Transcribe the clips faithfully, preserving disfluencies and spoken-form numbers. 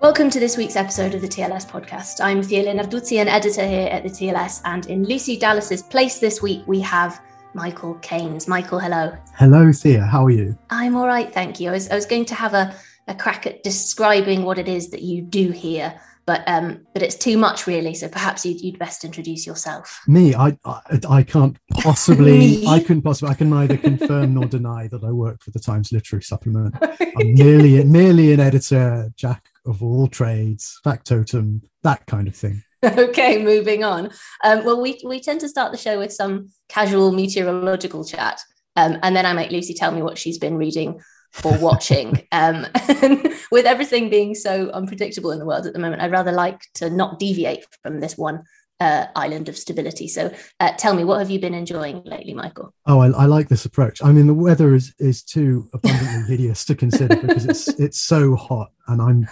Welcome to this week's episode of the T L S podcast. I'm Thea Lenarduzzi, an editor here at the T L S, and in Lucy Dallas's place this week we have Michael Keynes. Michael, hello. Hello, Thea. How are you? I'm all right, thank you. I was, I was going to have a, a crack at describing what it is that you do here, but um, but it's too much really. So perhaps you'd, you'd best introduce yourself. Me, I I, I can't possibly. I couldn't possibly. I can neither confirm nor deny that I work for the Times Literary Supplement. I'm merely merely an editor, Jack. Of all trades, factotum, that kind of thing. Okay, moving on. Um, well, we we tend to start the show with some casual meteorological chat, um, and then I make Lucy tell me what she's been reading or watching. um, with everything being so unpredictable in the world at the moment, I'd rather like to not deviate from this one uh, island of stability. So uh, tell me, what have you been enjoying lately, Michael? Oh, I, I like this approach. I mean, the weather is is too abundantly hideous to consider because it's it's so hot. And I'm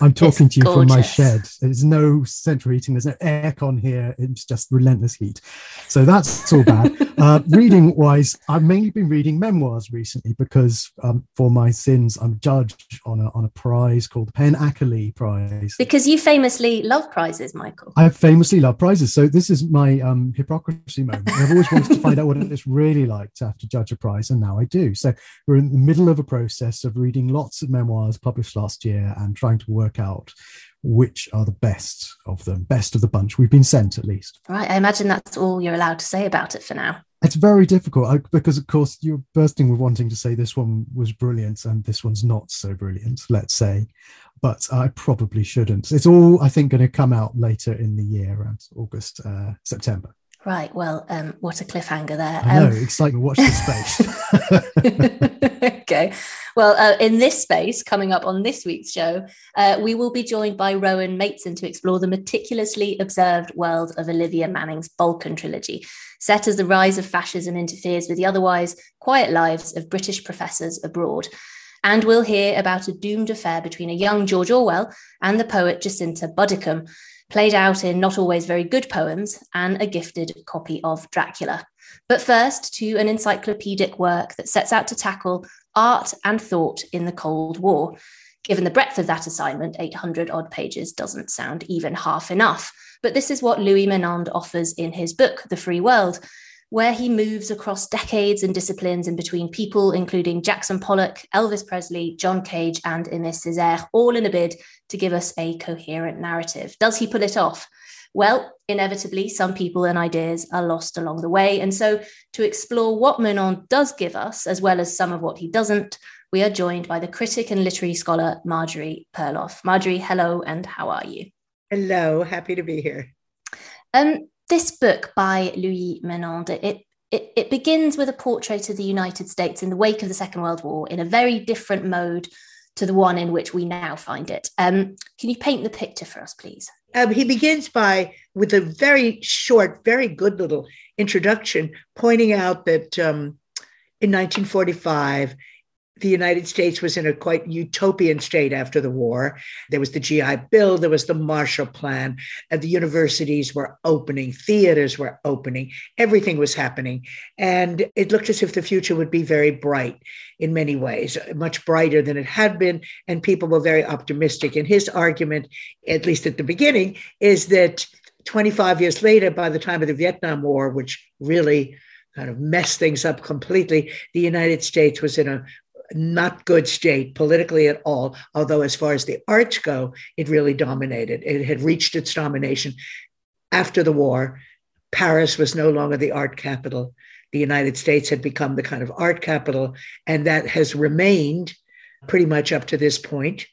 I'm talking it's to you gorgeous. From my shed. There's no central heating. There's no aircon here. It's just relentless heat. So that's all bad. uh, reading wise, I've mainly been reading memoirs recently because um, for my sins, I'm judged on a on a prize called the Penn Ackley Prize. Because you famously love prizes, Michael. I famously love prizes. So this is my um, hypocrisy moment. I've always wanted to find out what it's really like to have to judge a prize, and now I do. So we're in the middle of a process of reading lots of memoirs published last year. And trying to work out which are the best of them, best of the bunch we've been sent, at least. Right, I imagine that's all you're allowed to say about it for now. It's very difficult because, of course, you're bursting with wanting to say this one was brilliant and this one's not so brilliant, let's say. But I probably shouldn't. It's all, I think, going to come out later in the year, around August, uh, September. Right, well, um, what a cliffhanger there. I know, um, excitement, watch this space. Okay, well, uh, in this space, coming up on this week's show, uh, we will be joined by Rowan Mateson to explore the meticulously observed world of Olivia Manning's Balkan trilogy, set as the rise of fascism interferes with the otherwise quiet lives of British professors abroad. And we'll hear about a doomed affair between a young George Orwell and the poet Jacinta Buddicombe, played out in not always very good poems and a gifted copy of Dracula. But first, to an encyclopedic work that sets out to tackle art and thought in the Cold War. Given the breadth of that assignment, eight hundred odd pages doesn't sound even half enough. But this is what Louis Menand offers in his book, The Free World, where he moves across decades and disciplines and between people, including Jackson Pollock, Elvis Presley, John Cage, and Aimé Césaire, all in a bid to give us a coherent narrative. Does he pull it off? Well, inevitably, some people and ideas are lost along the way. And so to explore what Menand does give us, as well as some of what he doesn't, we are joined by the critic and literary scholar, Marjorie Perloff. Marjorie, hello, and how are you? Hello, happy to be here. Um, this book by Louis Menand, it, it, it begins with a portrait of the United States in the wake of the Second World War in a very different mode to the one in which we now find it. Um, can you paint the picture for us, please? Um, he begins by, with a very short, very good little introduction, pointing out that um, in nineteen forty-five, the United States was in a quite utopian state after the war. There was the G I Bill, there was the Marshall Plan, and the universities were opening, theaters were opening, everything was happening. And it looked as if the future would be very bright in many ways, much brighter than it had been, and people were very optimistic. And his argument, at least at the beginning, is that twenty-five years later, by the time of the Vietnam War, which really kind of messed things up completely, the United States was in a not good state politically at all, although as far as the arts go, it really dominated. It had reached its domination after the war. Paris was no longer the art capital. The United States had become the kind of art capital, and that has remained pretty much up to this point.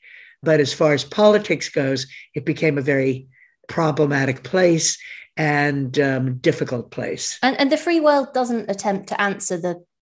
But as far as politics goes, it became a very problematic place and um, difficult place. And, and the free world doesn't attempt to answer the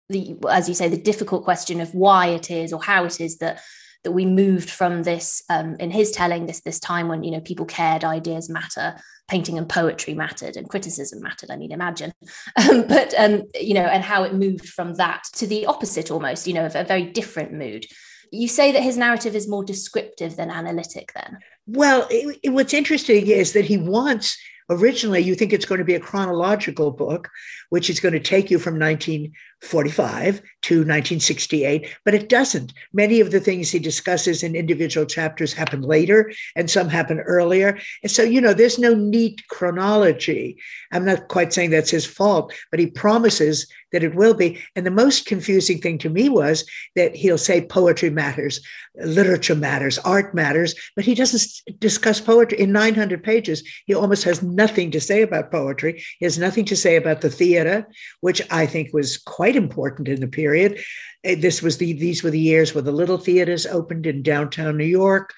The, as you say, the difficult question of why it is or how it is that that we moved from this, um, in his telling, this this time when, you know, people cared, ideas matter, painting and poetry mattered, and criticism mattered, I mean, imagine. Um, but, um, you know, and how it moved from that to the opposite almost, you know, of a very different mood. You say that his narrative is more descriptive than analytic then. Well, it, it, what's interesting is that he wants... Originally, you think it's going to be a chronological book, which is going to take you from nineteen forty-five to nineteen sixty-eight, but it doesn't. Many of the things he discusses in individual chapters happen later, and some happen earlier. And so, you know, there's no neat chronology. I'm not quite saying that's his fault, but he promises that it will be. And the most confusing thing to me was that he'll say poetry matters, literature matters, art matters, but he doesn't discuss poetry. In nine hundred pages, he almost has nothing to say about poetry. He has nothing to say about the theater, which I think was quite important in the period. This was the, these were the years where the little theaters opened in downtown New York.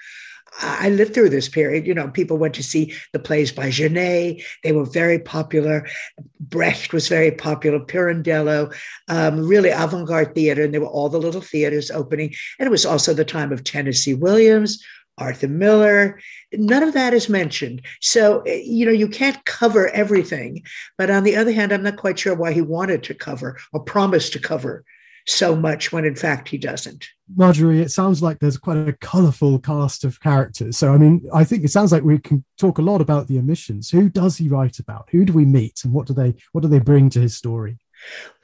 I lived through this period. You know, people went to see the plays by Genet. They were very popular. Brecht was very popular, Pirandello, um, really avant-garde theater. And there were all the little theaters opening. And it was also the time of Tennessee Williams, Arthur Miller. None of that is mentioned. So, you know, you can't cover everything. But on the other hand, I'm not quite sure why he wanted to cover or promised to cover so much when in fact he doesn't. Marjorie, it sounds like there's quite a colourful cast of characters. So, I mean, I think it sounds like we can talk a lot about the omissions. Who does he write about? Who do we meet? And what do they what do they bring to his story?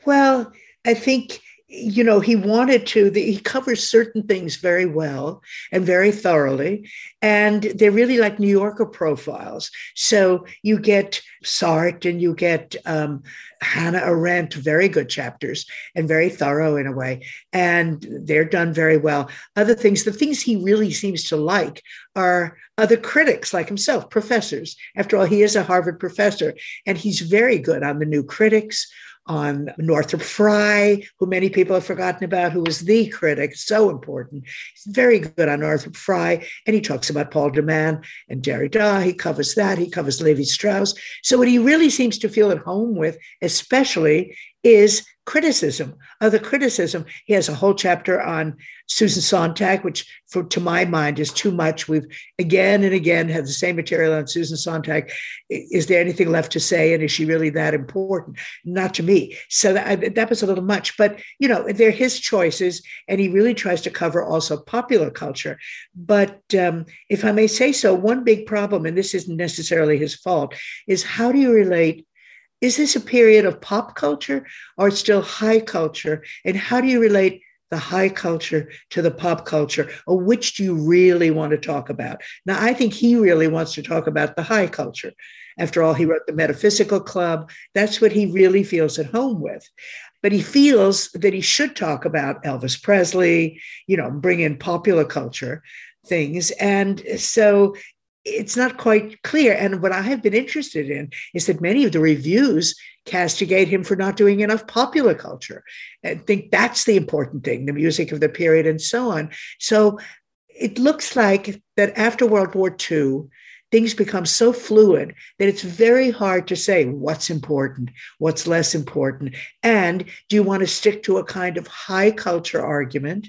Well, I think, you know, he wanted to, the, he covers certain things very well and very thoroughly. And they're really like New Yorker profiles. So you get Sartre and you get um, Hannah Arendt, very good chapters and very thorough in a way. And they're done very well. Other things, the things he really seems to like are other critics like himself, professors. After all, he is a Harvard professor, and he's very good on the new critics, on Northrop Frye, who many people have forgotten about, who was the critic, so important. He's very good on Northrop Frye, and he talks about Paul de Man and Derrida. He covers that. He covers Levi-Strauss. So what he really seems to feel at home with, especially, is criticism, other criticism. He has a whole chapter on Susan Sontag, which for, to my mind is too much. We've again and again had the same material on Susan Sontag. Is there anything left to say? And is she really that important? Not to me. So that, that was a little much, but you know, they're his choices. And he really tries to cover also popular culture. But um, if I may say so, one big problem, and this isn't necessarily his fault, is how do you relate? Is this a period of pop culture or still high culture? And how do you relate the high culture to the pop culture? Or which do you really want to talk about? Now, I think he really wants to talk about the high culture. After all, he wrote The Metaphysical Club. That's what he really feels at home with. But he feels that he should talk about Elvis Presley, you know, bring in popular culture things. And so it's not quite clear. And what I have been interested in is that many of the reviews castigate him for not doing enough popular culture. I think that's the important thing, the music of the period and so on. So it looks like that after World War Two, things become so fluid that it's very hard to say what's important, what's less important. And do you want to stick to a kind of high culture argument,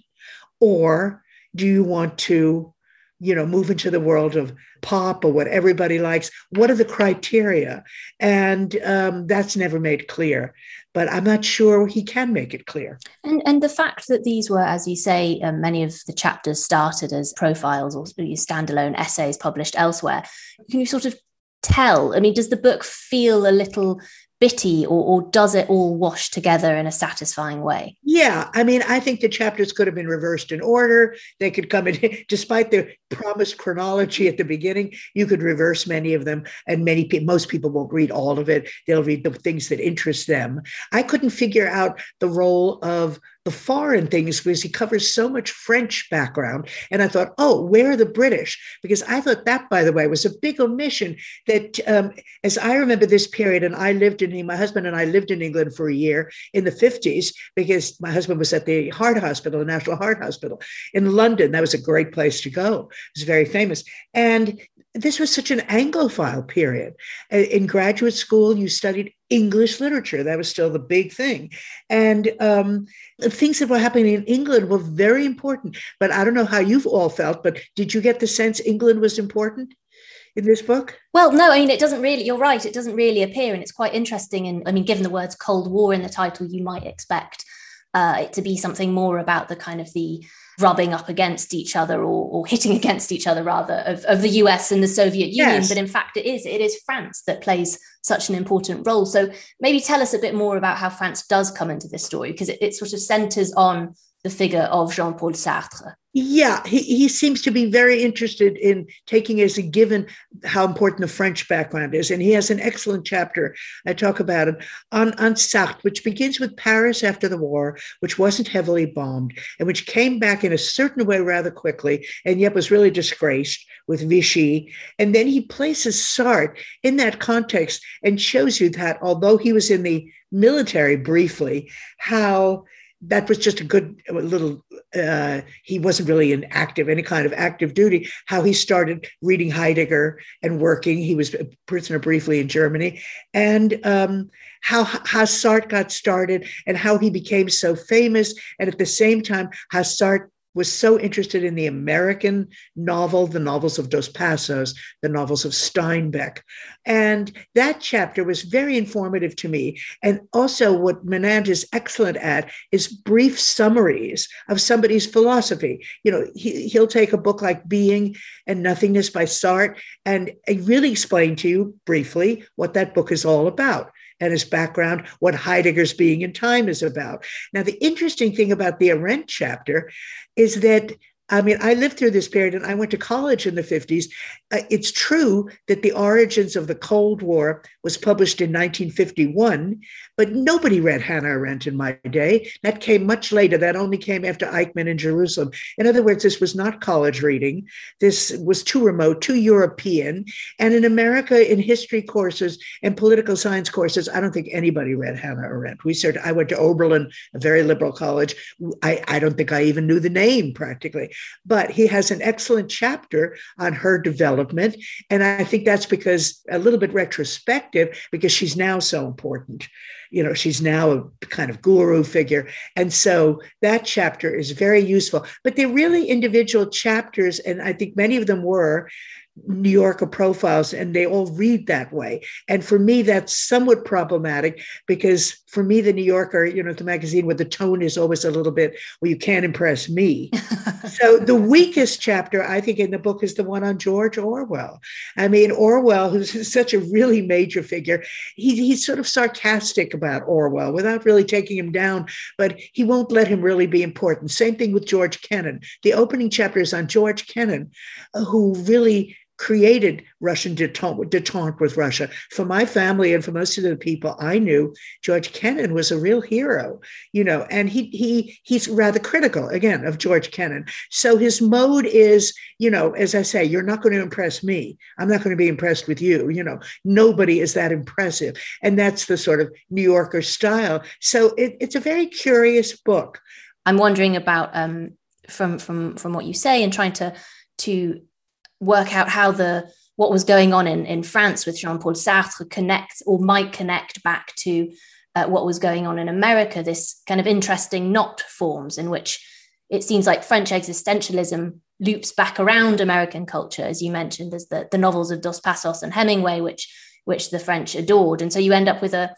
or Do you want to, you know, move into the world of pop or what everybody likes? What are the criteria? And um, that's never made clear. But I'm not sure he can make it clear. And and the fact that these were, as you say, um, many of the chapters started as profiles or standalone essays published elsewhere. Can you sort of tell? I mean, does the book feel a little bitty, or, or does it all wash together in a satisfying way? Yeah, I mean, I think the chapters could have been reversed in order. They could come in, despite the promised chronology at the beginning, you could reverse many of them, and many people, most people won't read all of it. They'll read the things that interest them. I couldn't figure out the role of the foreign things because he covers so much French background. And I thought, oh, where are the British? Because I thought that, by the way, was a big omission that, um, as I remember this period, and I lived in, my husband and I lived in England for a year in the fifties, because my husband was at the Heart Hospital, the National Heart Hospital in London. That was a great place to go. It was very famous. And this was such an Anglophile period. In graduate school, you studied English literature. That was still the big thing. And um, things that were happening in England were very important. But I don't know how you've all felt, but did you get the sense England was important in this book? Well, no, I mean, it doesn't really, you're right, it doesn't really appear. And it's quite interesting. And I mean, given the words Cold War in the title, you might expect uh, it to be something more about the kind of the rubbing up against each other or, or hitting against each other, rather, of, of the U S and the Soviet Union. Yes. But in fact, it is it is France that plays such an important role. So maybe tell us a bit more about how France does come into this story, because it, it sort of centers on the figure of Jean-Paul Sartre. Yeah, he, he seems to be very interested in taking as a given how important the French background is. And he has an excellent chapter, I talk about it, on, on Sartre, which begins with Paris after the war, which wasn't heavily bombed and which came back in a certain way rather quickly and yet was really disgraced with Vichy. And then he places Sartre in that context and shows you that although he was in the military briefly, how that was just a good little, uh, he wasn't really in active, any kind of active duty, how he started reading Heidegger and working. He was a prisoner briefly in Germany. And um, how, how Sartre got started and how he became so famous. And at the same time, how Sartre was so interested in the American novel, the novels of Dos Passos, the novels of Steinbeck. And that chapter was very informative to me. And also what Menand is excellent at is brief summaries of somebody's philosophy. You know, he, he'll take a book like Being and Nothingness by Sartre and really explain to you briefly what that book is all about and his background, what Heidegger's Being and Time is about. Now, the interesting thing about the Arendt chapter is that, I mean, I lived through this period and I went to college in the fifties. Uh, it's true that The Origins of the Cold War was published in nineteen fifty-one, but nobody read Hannah Arendt in my day. That came much later. That only came after Eichmann in Jerusalem. In other words, this was not college reading. This was too remote, too European. And in America, in history courses and political science courses, I don't think anybody read Hannah Arendt. We started, I went to Oberlin, a very liberal college. I, I don't think I even knew the name practically. But he has an excellent chapter on her development. And I think that's because a little bit retrospective, because she's now so important. You know, she's now a kind of guru figure. And so that chapter is very useful. But they're really individual chapters. And I think many of them were New Yorker profiles, and they all read that way. And for me, that's somewhat problematic because for me, the New Yorker, you know, the magazine where the tone is always a little bit, well, you can't impress me. So the weakest chapter, I think, in the book is the one on George Orwell. I mean, Orwell, who's such a really major figure, he, he's sort of sarcastic about Orwell without really taking him down, but he won't let him really be important. Same thing with George Kennan. The opening chapter is on George Kennan, who really created Russian detente, detente with Russia. For my family and for most of the people I knew, George Kennan was a real hero, you know, and he he he's rather critical, again, of George Kennan. So his mode is, you know, as I say, you're not going to impress me. I'm not going to be impressed with you. You know, nobody is that impressive. And that's the sort of New Yorker style. So it, it's a very curious book. I'm wondering about, um, from from from what you say and trying to to work out how the what was going on in, in France with Jean-Paul Sartre connects or might connect back to uh, what was going on in America, this kind of interesting knot forms in which it seems like French existentialism loops back around American culture, as you mentioned, as the, the novels of Dos Passos and Hemingway, which which the French adored. And so you end up with a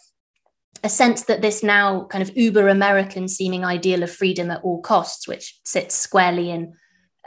a sense that this now kind of uber-American seeming ideal of freedom at all costs, which sits squarely in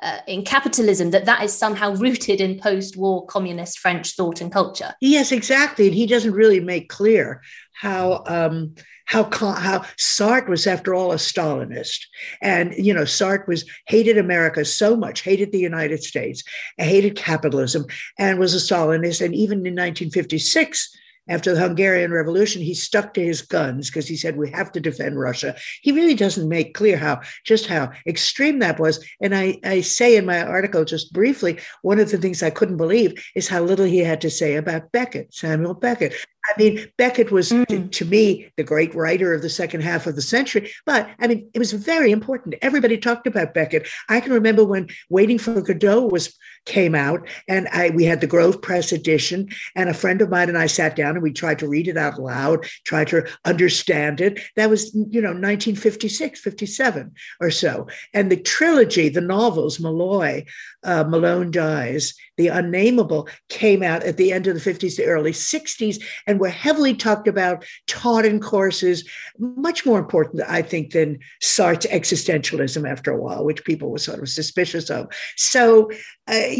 uh, in capitalism, that that is somehow rooted in post-war communist French thought and culture. Yes, exactly. And he doesn't really make clear how um, how how Sartre was, after all, a Stalinist. And, you know, Sartre was hated America so much, hated the United States, hated capitalism, and was a Stalinist. And even in nineteen fifty-six, after the Hungarian Revolution, he stuck to his guns because he said, we have to defend Russia. He really doesn't make clear how, just how extreme that was. And I, I say in my article, just briefly, one of the things I couldn't believe is how little he had to say about Beckett, Samuel Beckett. I mean, Beckett was, mm. to, to me, the great writer of the second half of the century. But, I mean, it was very important. Everybody talked about Beckett. I can remember when Waiting for Godot was came out, and I we had the Grove Press edition, and a friend of mine and I sat down and we tried to read it out loud, tried to understand it. That was, you know, nineteen fifty-six, fifty-seven or so. And the trilogy, the novels, Malloy, uh, Malone Dies, The Unnameable, came out at the end of the fifties, the early sixties, and were heavily talked about, taught in courses, much more important, I think, than Sartre's existentialism after a while, which people were sort of suspicious of. So uh,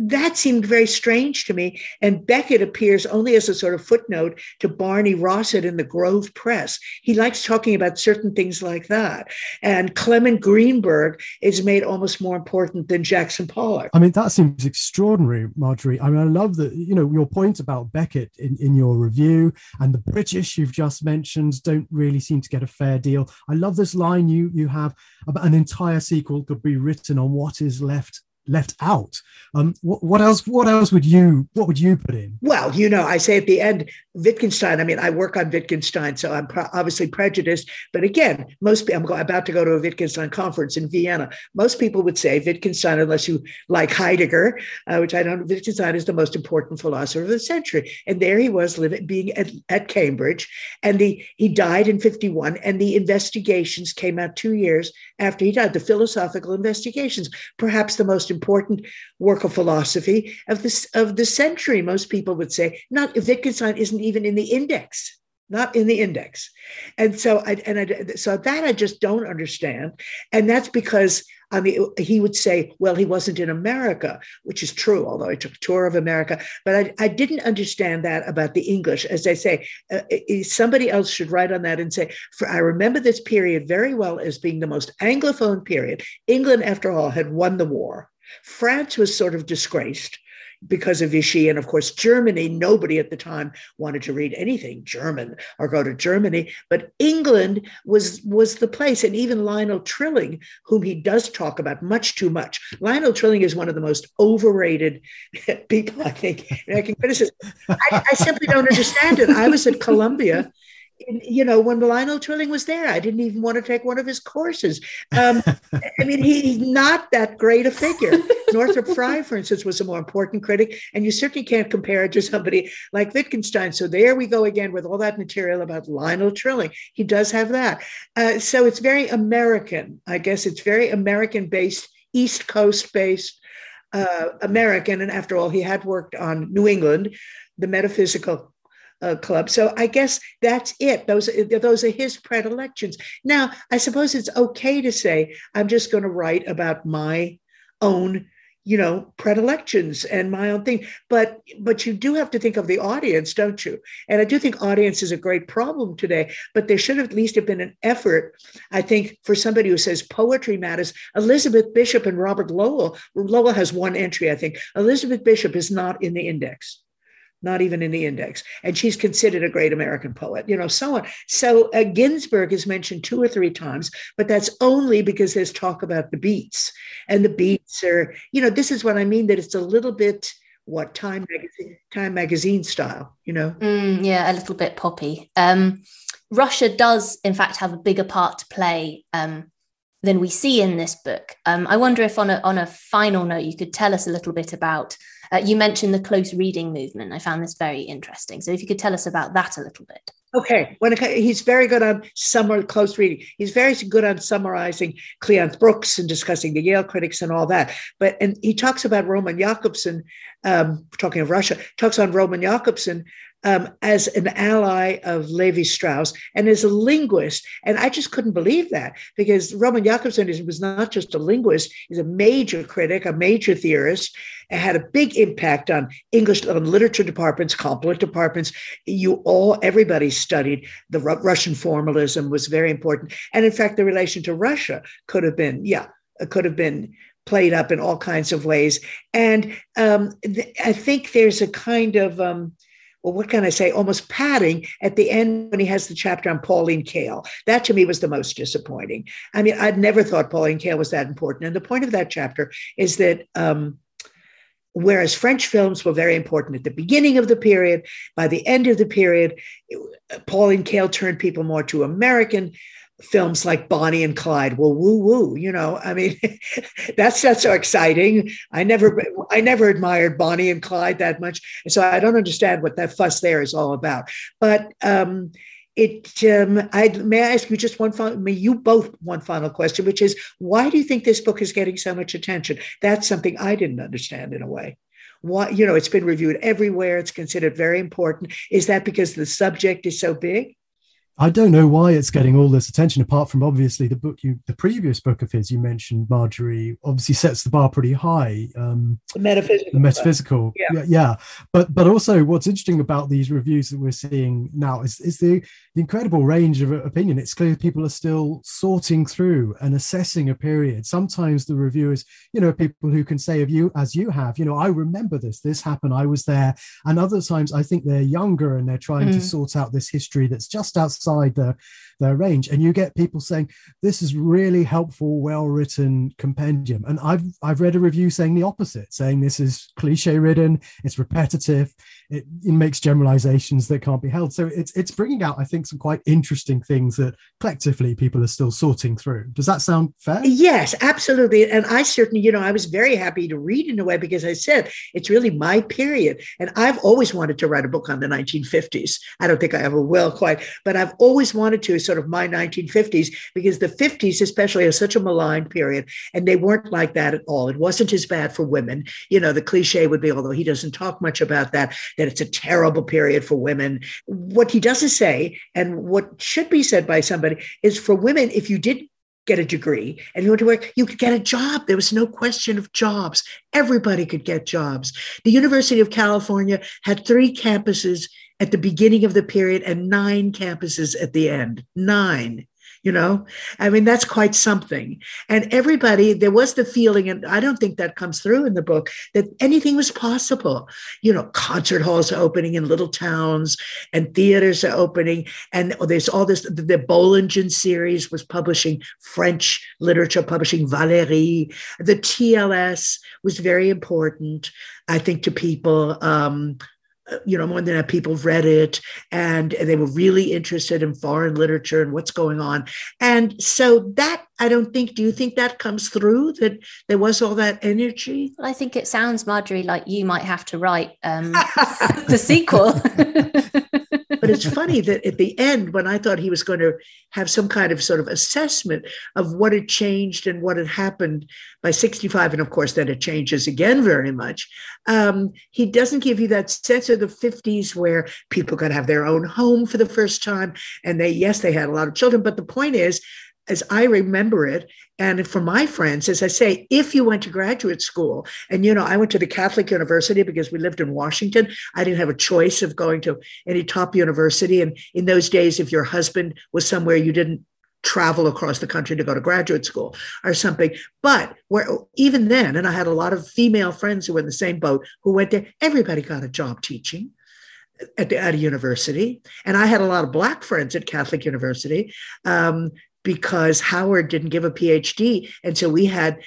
that seemed very strange to me. And Beckett appears only as a sort of footnote to Barney Rossett in the Grove Press. He likes talking about certain things like that. And Clement Greenberg is made almost more important than Jackson Pollock. I mean, that seems extraordinary, Marjorie. I mean, I love that, you know, your point about Beckett in, in your review, and the British you've just mentioned don't really seem to get a fair deal. I love this line you you have about an entire sequel could be written on what is left left out. Um, what, what else? What else would you? What would you put in? Well, you know, I say at the end, Wittgenstein. I mean, I work on Wittgenstein, so I'm pro- obviously prejudiced. But again, most I'm go- about to go to a Wittgenstein conference in Vienna. Most people would say Wittgenstein, unless you like Heidegger, uh, which I don't. Wittgenstein is the most important philosopher of the century, and there he was living, being at, at Cambridge, and the he died in fifty-one, and the Investigations came out two years after he died. The Philosophical Investigations, perhaps the most important work of philosophy of this of the century, most people would say. Not Wittgenstein isn't even in the index, not in the index, and so I and I so that I just don't understand, and that's because. I mean, he would say, well, he wasn't in America, which is true, although I took a tour of America. But I, I didn't understand that about the English. As they say, uh, somebody else should write on that and say, for I remember this period very well as being the most Anglophone period. England, after all, had won the war. France was sort of disgraced because of Vichy. And of course, Germany, nobody at the time wanted to read anything German or go to Germany. But England was, was the place. And even Lionel Trilling, whom he does talk about much too much. Lionel Trilling is one of the most overrated people, I think, in American criticism. I, I simply don't understand it. I was at Columbia. In, you know, when Lionel Trilling was there, I didn't even want to take one of his courses. Um, I mean, he, he's not that great a figure. Northrop Frye, for instance, was a more important critic, and you certainly can't compare it to somebody like Wittgenstein. So there we go again with all that material about Lionel Trilling. He does have that. Uh, so it's very American. I guess it's very American-based, East Coast-based uh, American. And after all, he had worked on New England, the metaphysical Uh, club. So I guess that's it. Those, those are his predilections. Now, I suppose it's okay to say, I'm just going to write about my own, you know, predilections and my own thing. But, but you do have to think of the audience, don't you? And I do think audience is a great problem today, but there should have at least have been an effort, I think, for somebody who says poetry matters. Elizabeth Bishop and Robert Lowell, Lowell has one entry, I think. Elizabeth Bishop is not in the index. Not even in the index. And she's considered a great American poet, you know, so on. So uh, Ginsberg is mentioned two or three times, but that's only because there's talk about the beats. And the beats are, you know, this is what I mean, that it's a little bit, what, Time Magazine, Time Magazine style, you know? Mm, yeah, a little bit poppy. Um, Russia does, in fact, have a bigger part to play um, than we see in this book. Um, I wonder if on a, on a final note, you could tell us a little bit about Uh, you mentioned the close reading movement. I found this very interesting. So if you could tell us about that a little bit. Okay, when it, he's very good on summer close reading. He's very good on summarizing Cleanth Brooks and discussing the Yale critics and all that. But and he talks about Roman Jakobson, um, talking of Russia, talks on Roman Jakobson um, as an ally of Levi Strauss and as a linguist. And I just couldn't believe that, because Roman Jakobson is, was not just a linguist, he's a major critic, a major theorist, and had a big impact on English, on literature departments, conflict departments. You all, everybody studied the Ru- Russian formalism was very important. And in fact, the relation to Russia could have been, yeah, it could have been played up in all kinds of ways. And um, th- I think there's a kind of, um, well, what can I say, almost padding at the end when he has the chapter on Pauline Kael. That to me was the most disappointing. I mean, I'd never thought Pauline Kael was that important. And the point of that chapter is that, um, whereas French films were very important at the beginning of the period, by the end of the period, Pauline Kael turned people more to American films like Bonnie and Clyde. Well, woo woo, you know. I mean, that's not so exciting. I never, I never admired Bonnie and Clyde that much, and so I don't understand what that fuss there is all about. But um, it, um, I may I ask you just one, final, may you both one final question, which is, why do you think this book is getting so much attention? That's something I didn't understand in a way. Why, you know, it's been reviewed everywhere. It's considered very important. Is that because the subject is so big? I don't know why it's getting all this attention, apart from obviously the book, you, the previous book of his, you mentioned, Marjorie, obviously sets the bar pretty high. Um, the metaphysical. The metaphysical. Yeah. yeah. yeah. But but also what's interesting about these reviews that we're seeing now is, is the, the incredible range of opinion. It's clear people are still sorting through and assessing a period. Sometimes the reviewers, you know, people who can say of you, as you have, you know, I remember this, this happened, I was there. And other times I think they're younger and they're trying mm. to sort out this history that's just outside Their, their range. And you get people saying, this is really helpful, well-written compendium. And I've I've read a review saying the opposite, saying this is cliche-ridden, it's repetitive, it, it makes generalizations that can't be held. So it's it's bringing out, I think, some quite interesting things that collectively people are still sorting through. Does that sound fair? Yes, absolutely. And I certainly, you know, I was very happy to read in a way, because I said, it's really my period. And I've always wanted to write a book on the nineteen fifties. I don't think I ever will quite, but I've always wanted to, sort of my nineteen fifties, because the fifties especially are such a maligned period, and they weren't like that at all. It wasn't as bad for women. You know, the cliche would be, although he doesn't talk much about that, that it's a terrible period for women. What he doesn't say, and what should be said by somebody, is for women, if you did get a degree and you went to work, you could get a job. There was no question of jobs. Everybody could get jobs. The University of California had three campuses at the beginning of the period and nine campuses at the end, nine, you know, I mean, that's quite something. And everybody, there was the feeling, and I don't think that comes through in the book, that anything was possible. You know, concert halls are opening in little towns and theaters are opening. And there's all this, the Bollingen series was publishing French literature, publishing Valérie. The T L S was very important, I think, to people. Um, you know, more than that, people read it and they were really interested in foreign literature and what's going on. And so that, I don't think, do you think that comes through, that there was all that energy? Well, I think it sounds, Marjorie, like you might have to write um, the sequel. But it's funny that at the end, when I thought he was going to have some kind of sort of assessment of what had changed and what had happened by sixty-five, and of course, then it changes again very much, um, he doesn't give you that sense of the fifties where people could have their own home for the first time. And they, yes, they had a lot of children, but the point is, as I remember it, and for my friends, as I say, if you went to graduate school, and, you know, I went to the Catholic University because we lived in Washington. I didn't have a choice of going to any top university. And in those days, if your husband was somewhere, you didn't travel across the country to go to graduate school or something. But where, even then, and I had a lot of female friends who were in the same boat who went there, everybody got a job teaching at, the, at a university. And I had a lot of Black friends at Catholic University, um, because Howard didn't give a P H D. And so we had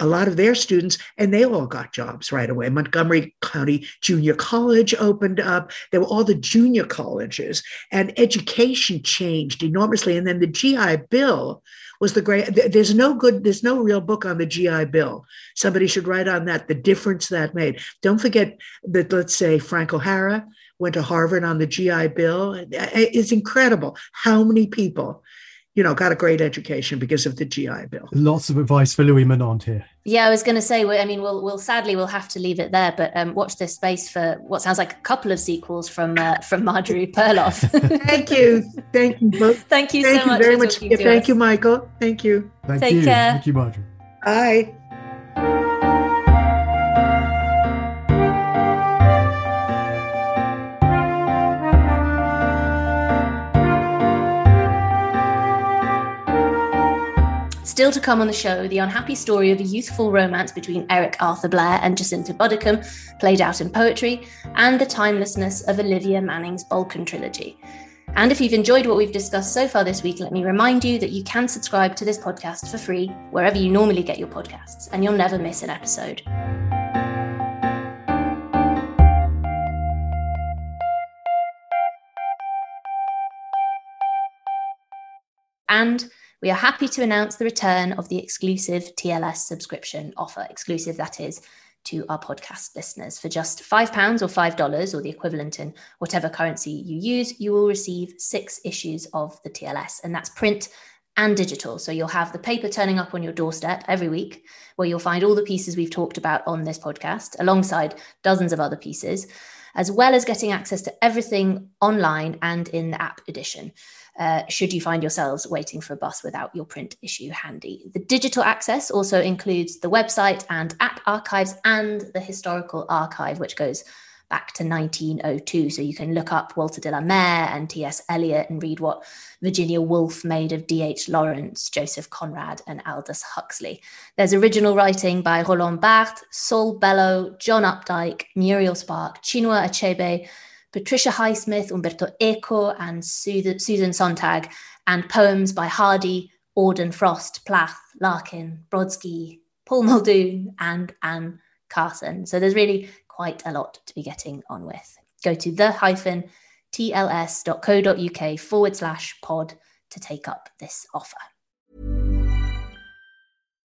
a lot of their students, and they all got jobs right away. Montgomery County Junior College opened up. There were all the junior colleges, and education changed enormously. And then the G I Bill was the great, there's no good, there's no real book on the G I Bill. Somebody should write on that, the difference that made. Don't forget that, let's say, Frank O'Hara went to Harvard on the G I Bill. It's incredible how many people, you know, got a great education because of the G I Bill. Lots of advice for Louis Menand here. Yeah, I was going to say, I mean, we'll, we'll sadly we'll have to leave it there, but um, watch this space for what sounds like a couple of sequels from uh, from Marjorie Perloff. Thank you, thank you both. Thank you thank so you much. Very much. Yeah, thank us. you, Michael. Thank you. Thank Take you. care. Thank you, Marjorie. Bye. Still to come on the show, the unhappy story of a youthful romance between Eric Arthur Blair and Jacinta Buddicombe, played out in poetry, and the timelessness of Olivia Manning's Balkan trilogy. And if you've enjoyed what we've discussed so far this week, let me remind you that you can subscribe to this podcast for free wherever you normally get your podcasts, and you'll never miss an episode. And we are happy to announce the return of the exclusive T L S subscription offer, exclusive, that is, to our podcast listeners. For just five pounds or five dollars, or the equivalent in whatever currency you use, you will receive six issues of the T L S, and that's print and digital. So you'll have the paper turning up on your doorstep every week, where you'll find all the pieces we've talked about on this podcast, alongside dozens of other pieces, as well as getting access to everything online and in the app edition, uh, should you find yourselves waiting for a bus without your print issue handy. The digital access also includes the website and app archives and the historical archive, which goes back to nineteen oh two. So you can look up Walter de la Mare and T S Eliot and read what Virginia Woolf made of D H Lawrence, Joseph Conrad and Aldous Huxley. There's original writing by Roland Barthes, Saul Bellow, John Updike, Muriel Spark, Chinua Achebe, Patricia Highsmith, Umberto Eco and Susan Sontag, and poems by Hardy, Auden Frost, Plath, Larkin, Brodsky, Paul Muldoon and Anne Carson. So there's really quite a lot to be getting on with. Go to the hyphen T L S dot co dot U K forward slash pod to take up this offer.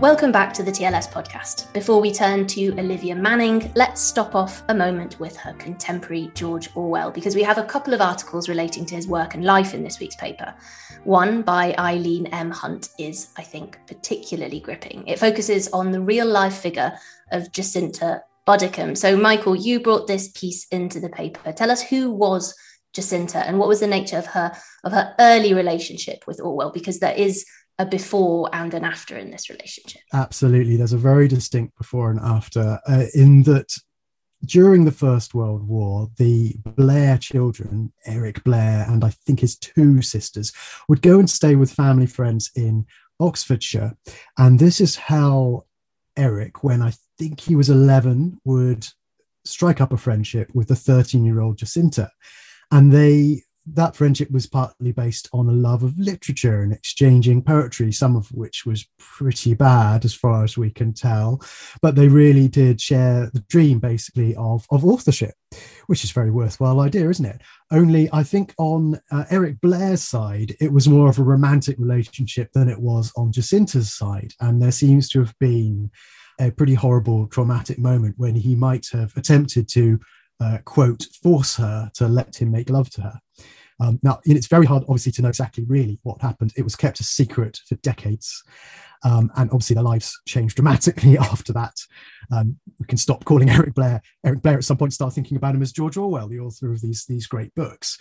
Welcome back to the T L S podcast. Before we turn to Olivia Manning, let's stop off a moment with her contemporary George Orwell, because we have a couple of articles relating to his work and life in this week's paper. One by Eileen M. Hunt is, I think, particularly gripping. It focuses on the real-life figure of Jacinta Buddicombe. So, Michael, you brought this piece into the paper. Tell us, who was Jacinta and what was the nature of her of her early relationship with Orwell? Because there is a before and an after in this relationship. Absolutely. There's a very distinct before and after uh, in that during the First World War, the Blair children, Eric Blair and I think his two sisters, would go and stay with family friends in Oxfordshire. And this is how Eric, when I think he was eleven, would strike up a friendship with the thirteen-year-old Jacinta. And they... that friendship was partly based on a love of literature and exchanging poetry, some of which was pretty bad as far as we can tell, but they really did share the dream basically of, of authorship, which is a very worthwhile idea, isn't it? Only I think on uh, Eric Blair's side, it was more of a romantic relationship than it was on Jacinta's side. And there seems to have been a pretty horrible traumatic moment when he might have attempted to Uh, quote, force her to let him make love to her. Um, now, it's very hard, obviously, to know exactly really what happened. It was kept a secret for decades. Um, and obviously, their lives changed dramatically after that. Um, we can stop calling Eric Blair. Eric Blair at some point start thinking about him as George Orwell, the author of these, these great books.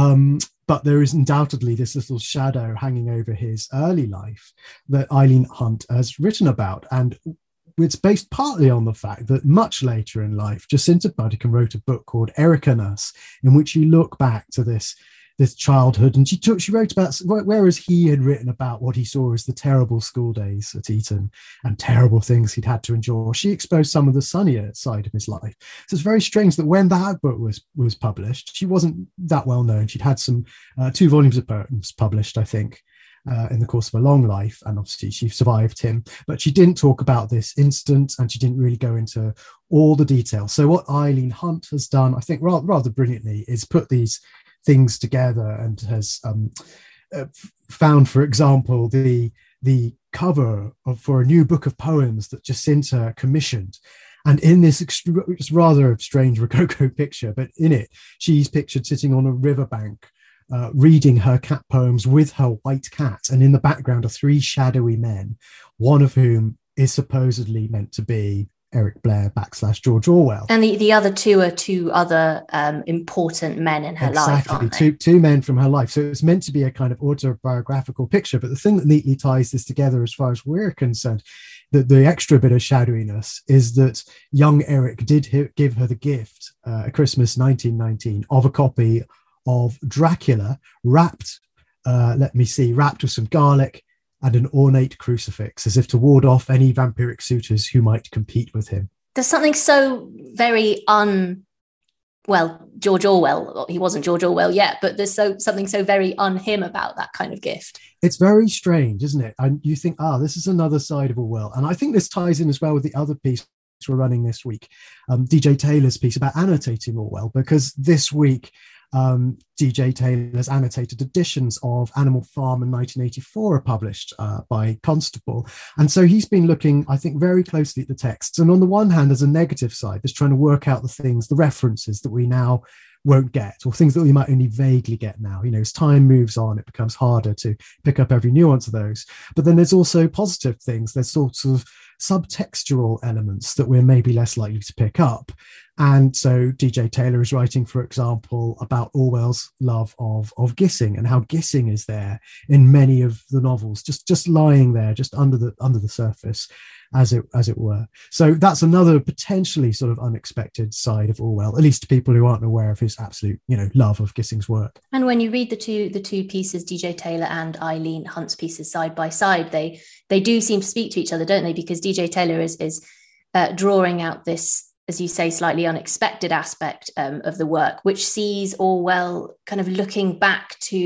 Um, but there is undoubtedly this little shadow hanging over his early life that Eileen Hunt has written about. And it's based partly on the fact that much later in life, Jacinta Buddekin wrote a book called Eric and Us, in which you look back to this, this childhood. And she took, she wrote about, whereas he had written about what he saw as the terrible school days at Eton and terrible things he'd had to endure, she exposed some of the sunnier side of his life. So it's very strange that when that book was, was published, she wasn't that well known. She'd had some uh, two volumes of poems published, I think, Uh, in the course of a long life, and obviously she survived him, but she didn't talk about this incident and she didn't really go into all the details. So what Eileen Hunt has done, I think rather, rather brilliantly, is put these things together and has um, uh, found, for example, the the cover of, for a new book of poems that Jacinta commissioned. And in this ext- rather strange Rococo picture, but in it, she's pictured sitting on a riverbank Uh, reading her cat poems with her white cat, and in the background are three shadowy men, one of whom is supposedly meant to be Eric Blair backslash George Orwell. And the, the other two are two other um, important men in her exactly. life, aren't they? Two, two men from her life. So it's meant to be a kind of autobiographical picture, but the thing that neatly ties this together as far as we're concerned, the, the extra bit of shadowiness, is that young Eric did he- give her the gift uh, at Christmas nineteen nineteen of a copy of Dracula, wrapped, uh, let me see, wrapped with some garlic and an ornate crucifix, as if to ward off any vampiric suitors who might compete with him. There's something so very un... well, George Orwell, he wasn't George Orwell yet, but there's so something so very un-him about that kind of gift. It's very strange, isn't it? And you think, ah, this is another side of Orwell. And I think this ties in as well with the other piece we're running this week, um, D J Taylor's piece about annotating Orwell, because this week... Um, D J Taylor's annotated editions of Animal Farm in nineteen eighty-four are published uh, by Constable. And so he's been looking, I think, very closely at the texts. And on the one hand, there's a negative side, there's trying to work out the things, the references that we now won't get, or things that we might only vaguely get now. You know, as time moves on, it becomes harder to pick up every nuance of those. But then there's also positive things. There's sorts of subtextual elements that we're maybe less likely to pick up. And so D J Taylor is writing, for example, about Orwell's love of, of Gissing, and how Gissing is there in many of the novels, just, just lying there, just under the under the surface, as it as it were. So that's another potentially sort of unexpected side of Orwell, at least to people who aren't aware of his absolute, you know, love of Gissing's work. And when you read the two the two pieces, D J Taylor and Eileen Hunt's pieces side by side, they they do seem to speak to each other, don't they? Because D J Taylor is is uh, drawing out this, as you say, slightly unexpected aspect um, of the work, which sees Orwell kind of looking back to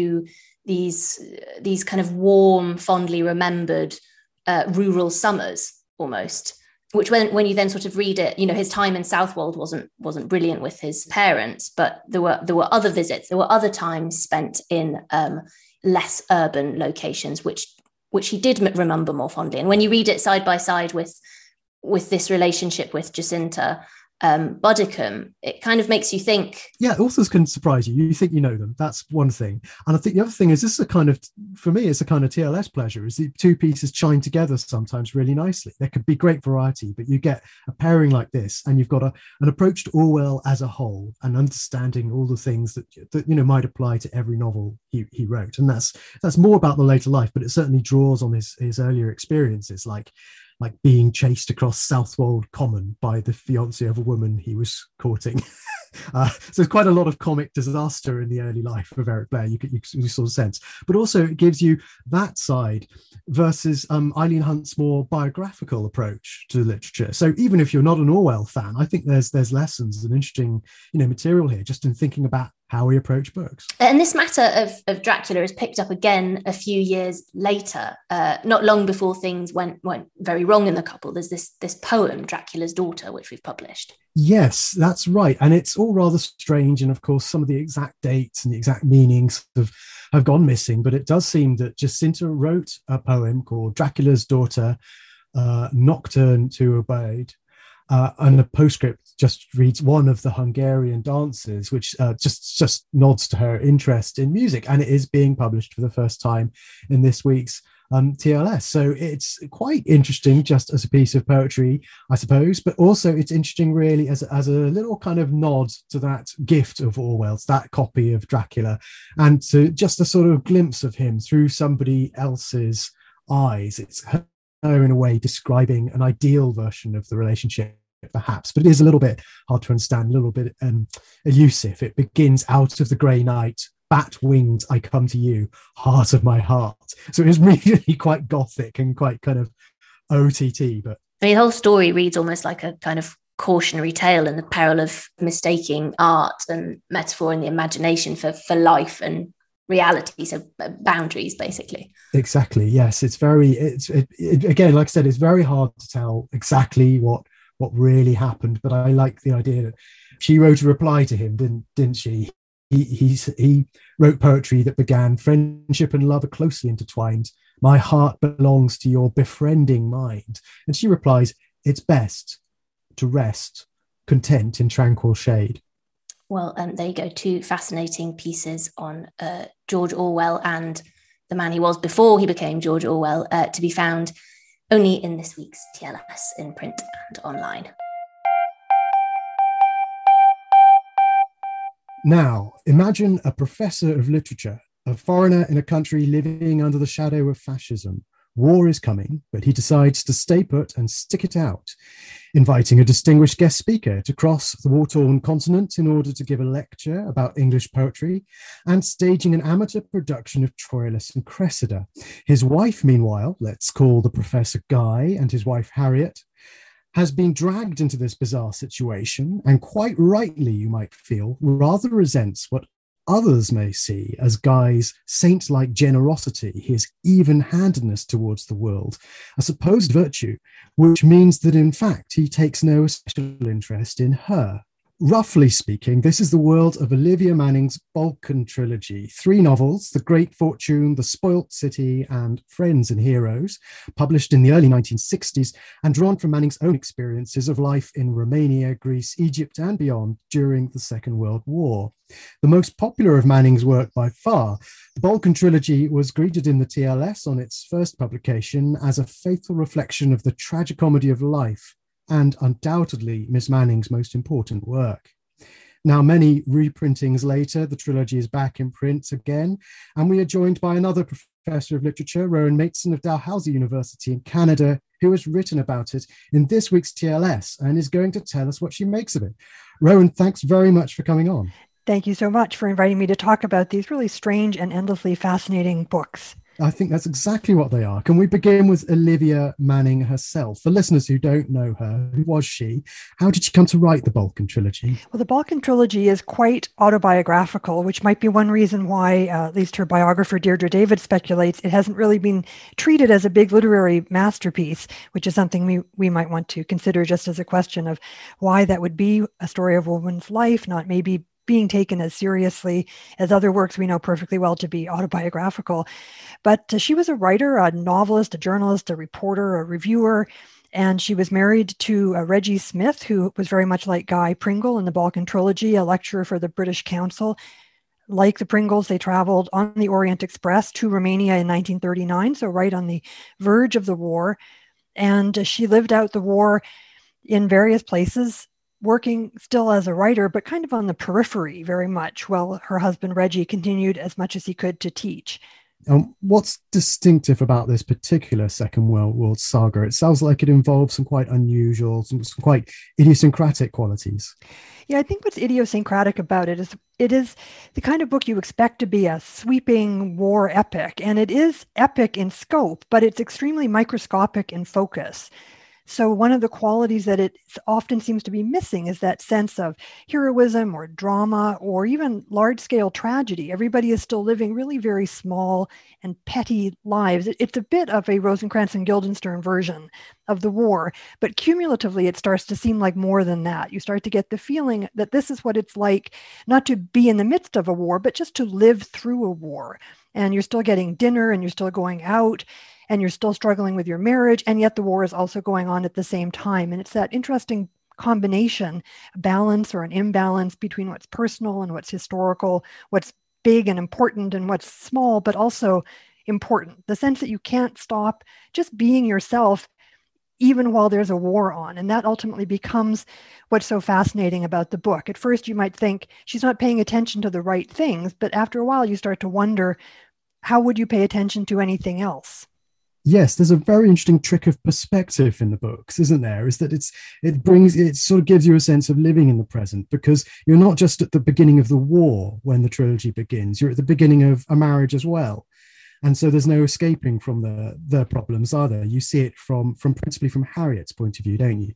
these these kind of warm, fondly remembered uh, rural summers, almost. Which, when when you then sort of read it, you know, his time in Southwold wasn't wasn't brilliant with his parents, but there were there were other visits, there were other times spent in um, less urban locations, which which he did remember more fondly. And when you read it side by side with with this relationship with Jacinta, um, Bodicum, it kind of makes you think. Yeah, authors can surprise you. You think you know them. That's one thing. And I think the other thing is, this is a kind of, for me, it's a kind of T L S pleasure, is the two pieces chime together sometimes really nicely. There could be great variety, but you get a pairing like this, and you've got a, an approach to Orwell as a whole and understanding all the things that, that you know, might apply to every novel he, he wrote. And that's that's more about the later life, but it certainly draws on his, his earlier experiences, like like being chased across Southwold Common by the fiancée of a woman he was courting. uh, so there's quite a lot of comic disaster in the early life of Eric Blair, you, you, you sort of sense. But also it gives you that side versus um, Eileen Hunt's more biographical approach to literature. So even if you're not an Orwell fan, I think there's there's lessons and interesting, you know, material here, just in thinking about how we approach books. And this matter of, of Dracula is picked up again a few years later, uh, not long before things went went very wrong in the couple. There's this this poem, Dracula's Daughter, which we've published. Yes, that's right. And it's all rather strange. And of course, some of the exact dates and the exact meanings have, have gone missing. But it does seem that Jacinta wrote a poem called Dracula's Daughter, uh, Nocturne to Obeyed. Uh, and the postscript just reads one of the Hungarian dances, which uh, just, just nods to her interest in music. And it is being published for the first time in this week's um, T L S. So it's quite interesting just as a piece of poetry, I suppose, but also it's interesting really as, as a little kind of nod to that gift of Orwell's, that copy of Dracula, and to just a sort of glimpse of him through somebody else's eyes. It's her, in a way, describing an ideal version of the relationship, perhaps, but it is a little bit hard to understand, a little bit um, elusive. It begins, out of the grey night, bat-winged, I come to you, heart of my heart. So it is really quite gothic and quite kind of O T T. But the whole story reads almost like a kind of cautionary tale, and the peril of mistaking art and metaphor and the imagination for, for life and reality, so boundaries, basically. Exactly, yes. It's very, it's it, it, again, like I said, it's very hard to tell exactly what what really happened, but I like the idea that she wrote a reply to him, didn't didn't she? He he he wrote poetry that began, friendship and love are closely intertwined. My heart belongs to your befriending mind. And she replies, it's best to rest content in tranquil shade. Well, um, there you go, two fascinating pieces on uh, George Orwell and the man he was before he became George Orwell, uh, to be found only in this week's T L S, in print and online. Now, imagine a professor of literature, a foreigner in a country living under the shadow of fascism. War is coming, but he decides to stay put and stick it out, inviting a distinguished guest speaker to cross the war-torn continent in order to give a lecture about English poetry, and staging an amateur production of Troilus and Cressida. His wife, meanwhile, let's call the professor Guy, and his wife Harriet, has been dragged into this bizarre situation, and quite rightly, you might feel, rather resents what others may see as Guy's saint-like generosity, his even-handedness towards the world, a supposed virtue, which means that in fact he takes no special interest in her. Roughly speaking, this is the world of Olivia Manning's Balkan trilogy, three novels, The Great Fortune, The Spoilt City, and Friends and Heroes, published in the early nineteen sixties and drawn from Manning's own experiences of life in Romania, Greece, Egypt, and beyond during the Second World War. The most popular of Manning's work by far, the Balkan trilogy was greeted in the T L S on its first publication as a faithful reflection of the tragicomedy of life, and undoubtedly Miss Manning's most important work. Now, many reprintings later, the trilogy is back in print again, and we are joined by another professor of literature, Rowan Mateson of Dalhousie University in Canada, who has written about it in this week's T L S and is going to tell us what she makes of it. Rowan, thanks very much for coming on. Thank you so much for inviting me to talk about these really strange and endlessly fascinating books. I think that's exactly what they are. Can we begin with Olivia Manning herself? For listeners who don't know her, who was she? How did she come to write the Balkan trilogy? Well, the Balkan trilogy is quite autobiographical, which might be one reason why, uh, at least her biographer Deirdre David speculates, it hasn't really been treated as a big literary masterpiece, which is something we, we might want to consider just as a question of why that would be a story of a woman's life, not maybe being taken as seriously as other works we know perfectly well to be autobiographical. But uh, she was a writer, a novelist, a journalist, a reporter, a reviewer, And she was married to uh, Reggie Smith, who was very much like Guy Pringle in the Balkan trilogy, a lecturer for the British Council. Like the Pringles, they traveled on the Orient Express to Romania in nineteen thirty-nine, so right on the verge of the war. And uh, she lived out the war in various places, working still as a writer, but kind of on the periphery very much, while her husband Reggie continued as much as he could to teach. Um, what's distinctive about this particular Second World War saga? It sounds like it involves some quite unusual, some, some quite idiosyncratic qualities. Yeah, I think what's idiosyncratic about it is it is the kind of book you expect to be a sweeping war epic, and it is epic in scope, but it's extremely microscopic in focus. So one of the qualities that it often seems to be missing is that sense of heroism or drama or even large-scale tragedy. Everybody is still living really very small and petty lives. It's a bit of a Rosencrantz and Guildenstern version of the war, but cumulatively it starts to seem like more than that. You start to get the feeling that this is what it's like not to be in the midst of a war, but just to live through a war. And you're still getting dinner and you're still going out and you're still struggling with your marriage, and yet the war is also going on at the same time. And it's that interesting combination, balance or an imbalance between what's personal and what's historical, what's big and important and what's small, but also important. The sense that you can't stop just being yourself even while there's a war on. And that ultimately becomes what's so fascinating about the book. At first, you might think she's not paying attention to the right things, but after a while, you start to wonder, how would you pay attention to anything else? Yes, there's a very interesting trick of perspective in the books, isn't there? Is that it's it brings it sort of gives you a sense of living in the present, because you're not just at the beginning of the war when the trilogy begins, you're at the beginning of a marriage as well. And so there's no escaping from the, the problems, are there? You see it from from principally from Harriet's point of view, don't you?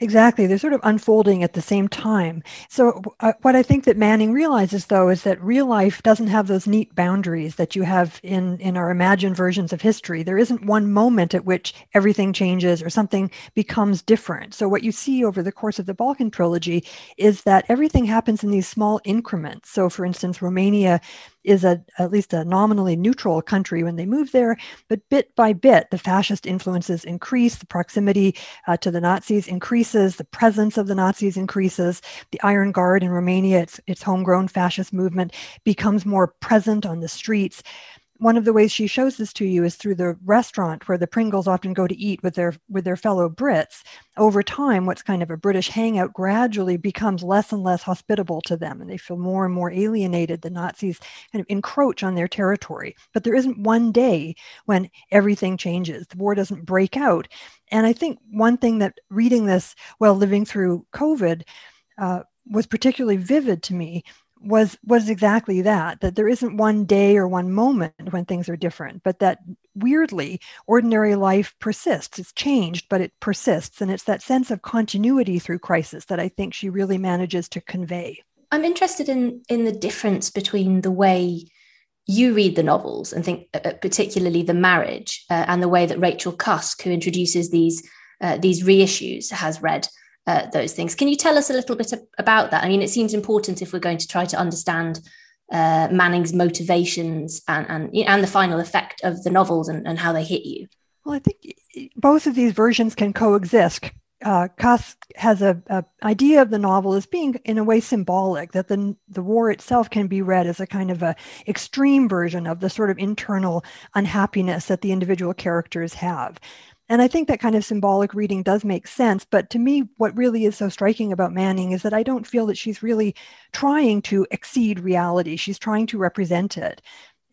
Exactly. They're sort of unfolding at the same time. So uh, what I think that Manning realizes, though, is that real life doesn't have those neat boundaries that you have in, in our imagined versions of history. There isn't one moment at which everything changes or something becomes different. So what you see over the course of the Balkan trilogy is that everything happens in these small increments. So, for instance, Romania is a at least a nominally neutral country when they move there, but bit by bit, the fascist influences increase, the proximity uh, to the Nazis increases, the presence of the Nazis increases, the Iron Guard in Romania, its, its homegrown fascist movement, becomes more present on the streets. One of the ways she shows this to you is through the restaurant where the Pringles often go to eat with their with their fellow Brits. Over time, what's kind of a British hangout gradually becomes less and less hospitable to them, and they feel more and more alienated. The Nazis kind of encroach on their territory. But there isn't one day when everything changes. The war doesn't break out. And I think one thing that reading this while living through COVID uh, was particularly vivid to me was was exactly that, that there isn't one day or one moment when things are different, but that weirdly, ordinary life persists. It's changed, but it persists. And it's that sense of continuity through crisis that I think she really manages to convey. I'm interested in, in the difference between the way you read the novels and think uh, particularly the marriage uh, and the way that Rachel Cusk, who introduces these, uh, these reissues, has read Uh, those things. Can you tell us a little bit about that? I mean, it seems important if we're going to try to understand uh, Manning's motivations and, and and the final effect of the novels and, and how they hit you. Well, I think both of these versions can coexist. Uh, Cusk has a, a idea of the novel as being, in a way, symbolic, that the the war itself can be read as a kind of a extreme version of the sort of internal unhappiness that the individual characters have. And I think that kind of symbolic reading does make sense. But to me, what really is so striking about Manning is that I don't feel that she's really trying to exceed reality. She's trying to represent it.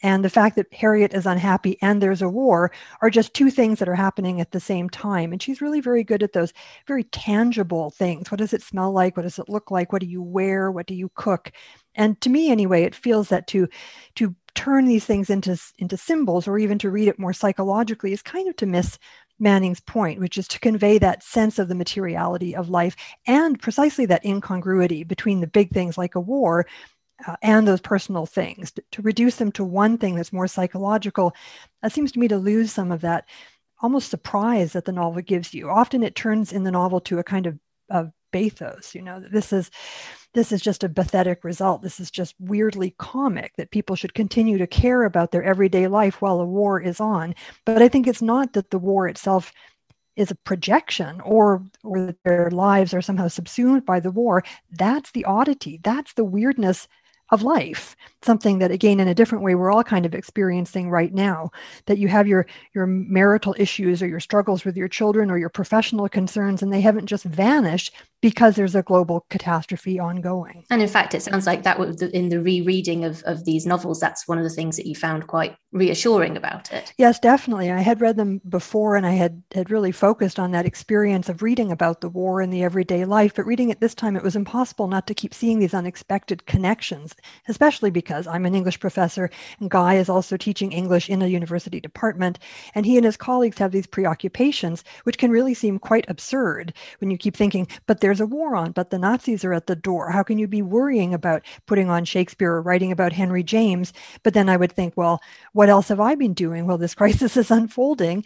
And the fact that Harriet is unhappy and there's a war are just two things that are happening at the same time. And she's really very good at those very tangible things. What does it smell like? What does it look like? What do you wear? What do you cook? And to me, anyway, it feels that to to turn these things into, into symbols or even to read it more psychologically is kind of to miss Manning's point, which is to convey that sense of the materiality of life and precisely that incongruity between the big things like a war uh, and those personal things. To, to reduce them to one thing that's more psychological, that seems to me to lose some of that almost surprise that the novel gives you. Often it turns in the novel to a kind of, of bathos, you know, this is, this is just a pathetic result. This is just weirdly comic that people should continue to care about their everyday life while a war is on. But I think it's not that the war itself is a projection, or, or that their lives are somehow subsumed by the war. That's the oddity. That's the weirdness of life, something that, again, in a different way, we're all kind of experiencing right now, that you have your, your marital issues or your struggles with your children or your professional concerns, and they haven't just vanished because there's a global catastrophe ongoing. And in fact, it sounds like that was in the rereading of, of these novels, that's one of the things that you found quite reassuring about it. Yes, definitely. I had read them before, and I had, had really focused on that experience of reading about the war in the everyday life, but reading it this time, it was impossible not to keep seeing these unexpected connections, especially because I'm an English professor and Guy is also teaching English in a university department. And he and his colleagues have these preoccupations, which can really seem quite absurd when you keep thinking, but there's a war on, but the Nazis are at the door. How can you be worrying about putting on Shakespeare or writing about Henry James? But then I would think, well, what else have I been doing? Well, this crisis is unfolding.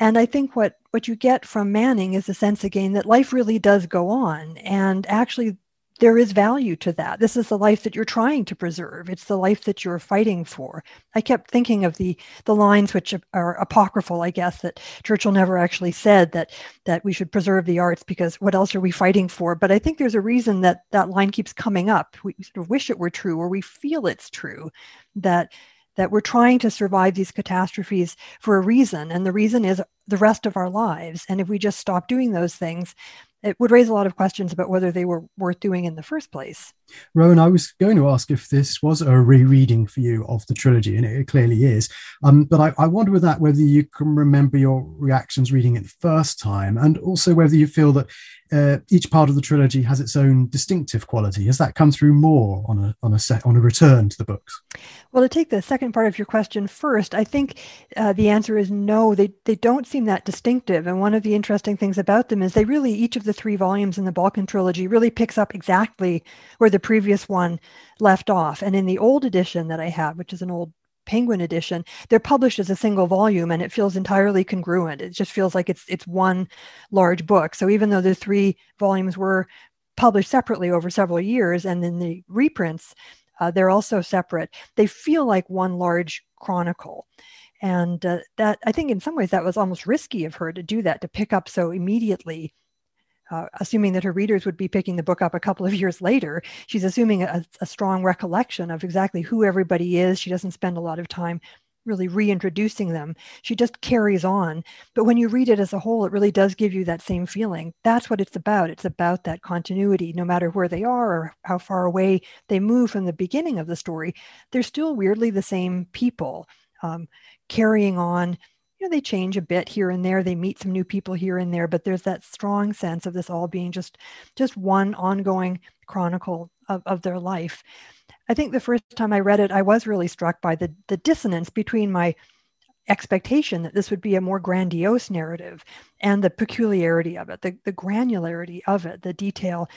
And I think what, what you get from Manning is a sense again that life really does go on. And actually, there is value to that. This is the life that you're trying to preserve. It's the life that you're fighting for. I kept thinking of the the lines which are apocryphal, I guess, that Churchill never actually said that that we should preserve the arts because what else are we fighting for? But I think there's a reason that that line keeps coming up. We sort of wish it were true, or we feel it's true, that that we're trying to survive these catastrophes for a reason. And the reason is the rest of our lives. And if we just stop doing those things, it would raise a lot of questions about whether they were worth doing in the first place. Rowan, I was going to ask if this was a rereading for you of the trilogy, and it clearly is. Um, but I, I wonder with that whether you can remember your reactions reading it the first time, and also whether you feel that uh, each part of the trilogy has its own distinctive quality. Has that come through more on a on a set on a return to the books? Well, to take the second part of your question first, I think uh, the answer is no. They they don't seem that distinctive. And one of the interesting things about them is they really, each of the three volumes in the Balkan trilogy really picks up exactly where the previous one left off. And in the old edition that I have, which is an old Penguin edition, they're published as a single volume, and it feels entirely congruent. It just feels like it's it's one large book. So even though the three volumes were published separately over several years, and then the reprints, uh, they're also separate, they feel like one large chronicle. And uh, that, I think in some ways that was almost risky of her to do that, to pick up so immediately. Uh, assuming that her readers would be picking the book up a couple of years later, she's assuming a, a strong recollection of exactly who everybody is. She doesn't spend a lot of time really reintroducing them. She just carries on. But when you read it as a whole, it really does give you that same feeling. That's what it's about. It's about that continuity. No matter where they are or how far away they move from the beginning of the story, they're still weirdly the same people um, carrying on. You know, they change a bit here and there. They meet some new people here and there, but there's that strong sense of this all being just, just one ongoing chronicle of, of their life. I think the first time I read it, I was really struck by the, the dissonance between my expectation that this would be a more grandiose narrative and the peculiarity of it, the, the granularity of it, the detail.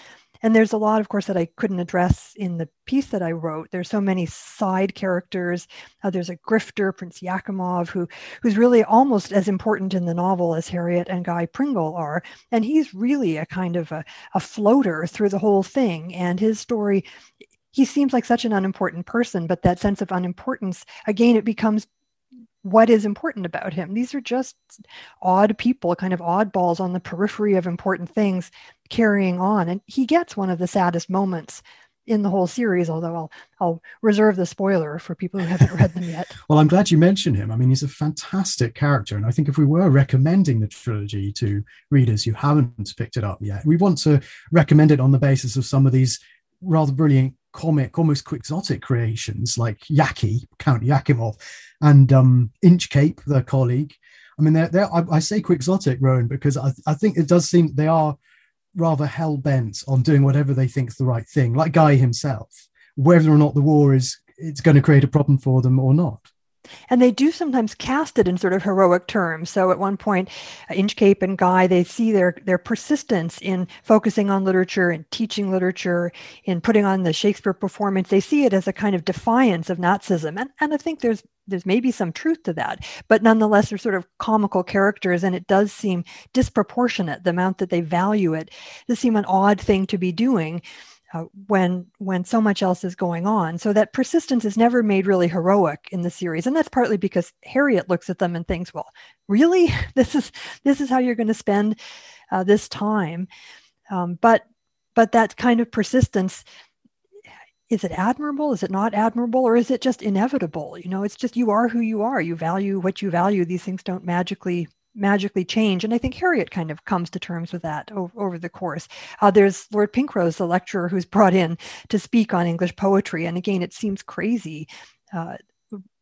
And there's a lot, of course, that I couldn't address in the piece that I wrote. There's so many side characters. Uh, there's a grifter, Prince Yakimov, who who's really almost as important in the novel as Harriet and Guy Pringle are. And he's really a kind of a, a floater through the whole thing. And his story, he seems like such an unimportant person, but that sense of unimportance, again, it becomes what is important about him. These are just odd people, kind of oddballs on the periphery of important things carrying on. And he gets one of the saddest moments in the whole series, although I'll I'll reserve the spoiler for people who haven't read them yet. Well, I'm glad you mentioned him. I mean, he's a fantastic character. And I think if we were recommending the trilogy to readers who haven't picked it up yet, we want to recommend it on the basis of some of these rather brilliant comic, almost quixotic creations like Yaki, Count Yakimov, and um, Inchcape, their colleague. I mean, they're, they're, I, I say quixotic, Rowan, because I, I think it does seem they are rather hell-bent on doing whatever they think is the right thing, like Guy himself, whether or not the war is it's going to create a problem for them or not. And they do sometimes cast it in sort of heroic terms. So at one point, Inchcape and Guy, they see their, their persistence in focusing on literature and teaching literature, in putting on the Shakespeare performance. They see it as a kind of defiance of Nazism. And, and I think there's there's maybe some truth to that, but nonetheless, they're sort of comical characters, and it does seem disproportionate, the amount that they value it, to seem an odd thing to be doing. uh, when when so much else is going on. So that persistence is never made really heroic in the series. And that's partly because Harriet looks at them and thinks, well, really? This is this is how you're going to spend uh, this time. Um, but but that kind of persistence, is it admirable? Is it not admirable? Or is it just inevitable? You know, it's just you are who you are. You value what you value. These things don't magically magically change. And I think Harriet kind of comes to terms with that over, over the course. Uh, there's Lord Pinkrose, the lecturer who's brought in to speak on English poetry. And again, it seems crazy. Uh,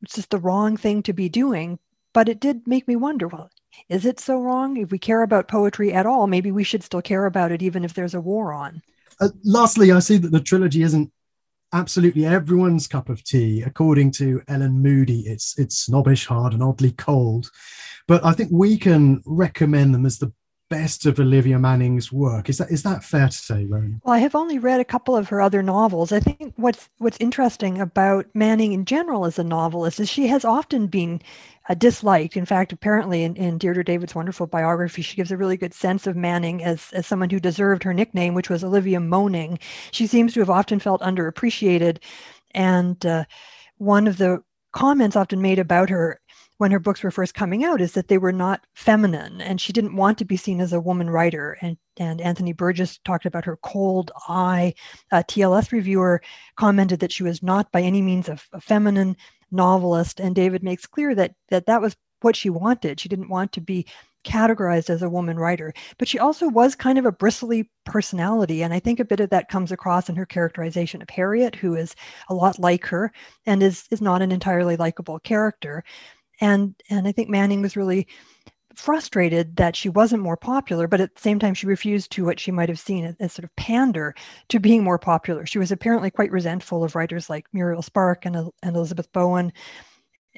it's just the wrong thing to be doing. But it did make me wonder, well, is it so wrong? If we care about poetry at all, maybe we should still care about it, even if there's a war on. Uh, lastly, I see that the trilogy isn't absolutely everyone's cup of tea. According to Ellen Moody, it's it's snobbish, hard, and oddly cold. But I think we can recommend them as the best of Olivia Manning's work. Is that is that fair to say, Rowan? Well, I have only read a couple of her other novels. I think what's what's interesting about Manning in general as a novelist is she has often been uh, disliked. In fact, apparently in, in Deirdre David's wonderful biography, she gives a really good sense of Manning as, as someone who deserved her nickname, which was Olivia Moaning. She seems to have often felt underappreciated. And uh, one of the comments often made about her when her books were first coming out is that they were not feminine, and she didn't want to be seen as a woman writer. And, and Anthony Burgess talked about her cold eye. A T L S reviewer commented that she was not by any means a, a feminine novelist. And David makes clear that, that that was what she wanted. She didn't want to be categorized as a woman writer, but she also was kind of a bristly personality. And I think a bit of that comes across in her characterization of Harriet, who is a lot like her and is, is not an entirely likable character. And and I think Manning was really frustrated that she wasn't more popular, but at the same time, she refused to what she might have seen as, as sort of pander to being more popular. She was apparently quite resentful of writers like Muriel Spark and, and Elizabeth Bowen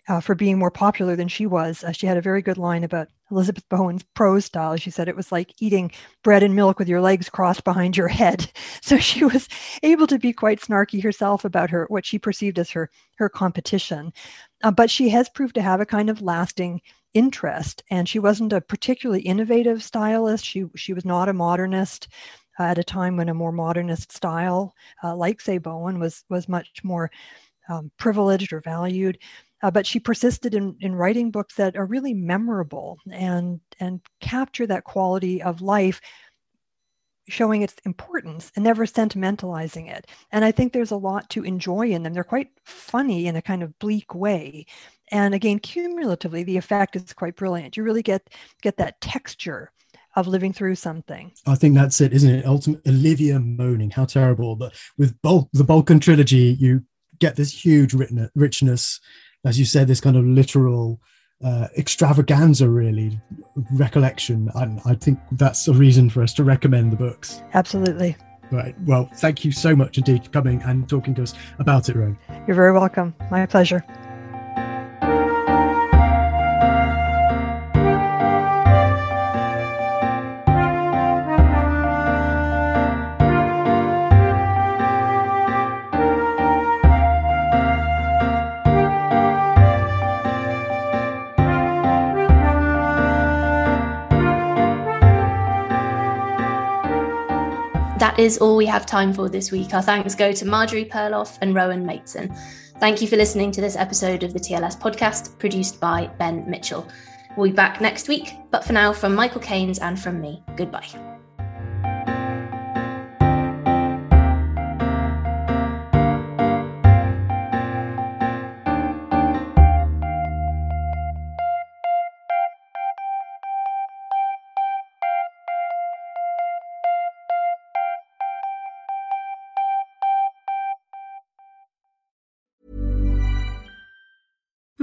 uh, for being more popular than she was. Uh, she had a very good line about Elizabeth Bowen's prose style. She said it was like eating bread and milk with your legs crossed behind your head. So she was able to be quite snarky herself about her what she perceived as her her competition. Uh, but she has proved to have a kind of lasting interest, and she wasn't a particularly innovative stylist. She she was not a modernist uh, at a time when a more modernist style, uh, like say Bowen, was was much more um, privileged or valued. Uh, but she persisted in in writing books that are really memorable and and capture that quality of life, showing its importance and never sentimentalizing it. And I think there's a lot to enjoy in them. They're quite funny in a kind of bleak way. And again, cumulatively, the effect is quite brilliant. You really get get that texture of living through something. I think that's it, isn't it? Ultimate Olivia Moaning, how terrible. But with Bul- the Balkan trilogy, you get this huge written- richness, as you said, this kind of literal Uh, extravaganza, really, recollection. And I think that's a reason for us to recommend the books. Absolutely. Right. Well, thank you so much indeed for coming and talking to us about it, Rowan. You're very welcome. My pleasure. That is all we have time for this week. Our thanks go to Marjorie Perloff and Rowan Mateson. Thank you for listening to this episode of the T L S podcast, produced by Ben Mitchell. We'll be back next week, but for now, from Michael Keynes and from me, goodbye.